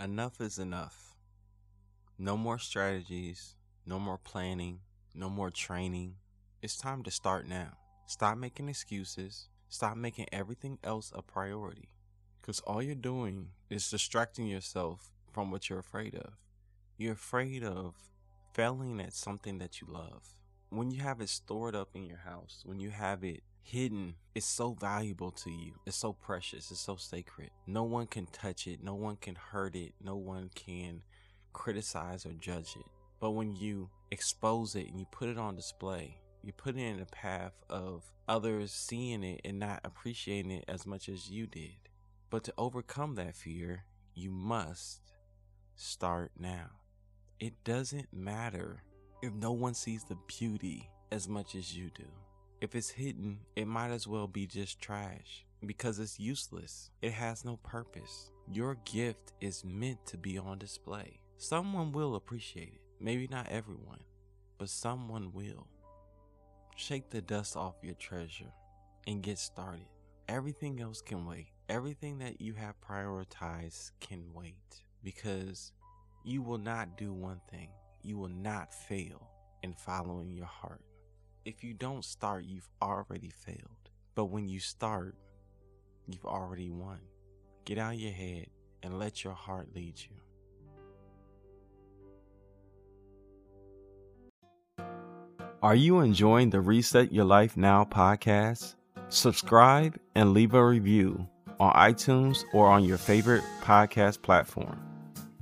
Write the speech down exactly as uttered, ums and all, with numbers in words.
Enough is enough. No more strategies, no more planning, no more training. It's time to start now. Stop making excuses. Stop making everything else a priority. Because all you're doing is distracting yourself from what you're afraid of. You're afraid of failing at something that you love. When you have it stored up in your house, when you have it hidden, it's so valuable to you. It's so precious. It's so sacred. No one can touch it. No one can hurt it. No one can criticize or judge it. But when you expose it and you put it on display, you put it in the path of others seeing it and not appreciating it as much as you did. But to overcome that fear, you must start now. It doesn't matter if no one sees the beauty as much as you do. If it's hidden, it might as well be just trash because it's useless. It has no purpose. Your gift is meant to be on display. Someone will appreciate it. Maybe not everyone, but someone will. Shake the dust off your treasure and get started. Everything else can wait. Everything that you have prioritized can wait, because you will not do one thing. You will not fail in following your heart. If you don't start, you've already failed. But when you start, you've already won. Get out of your head and let your heart lead you. Are you enjoying the Reset Your Life Now podcast? Subscribe and leave a review on iTunes or on your favorite podcast platform.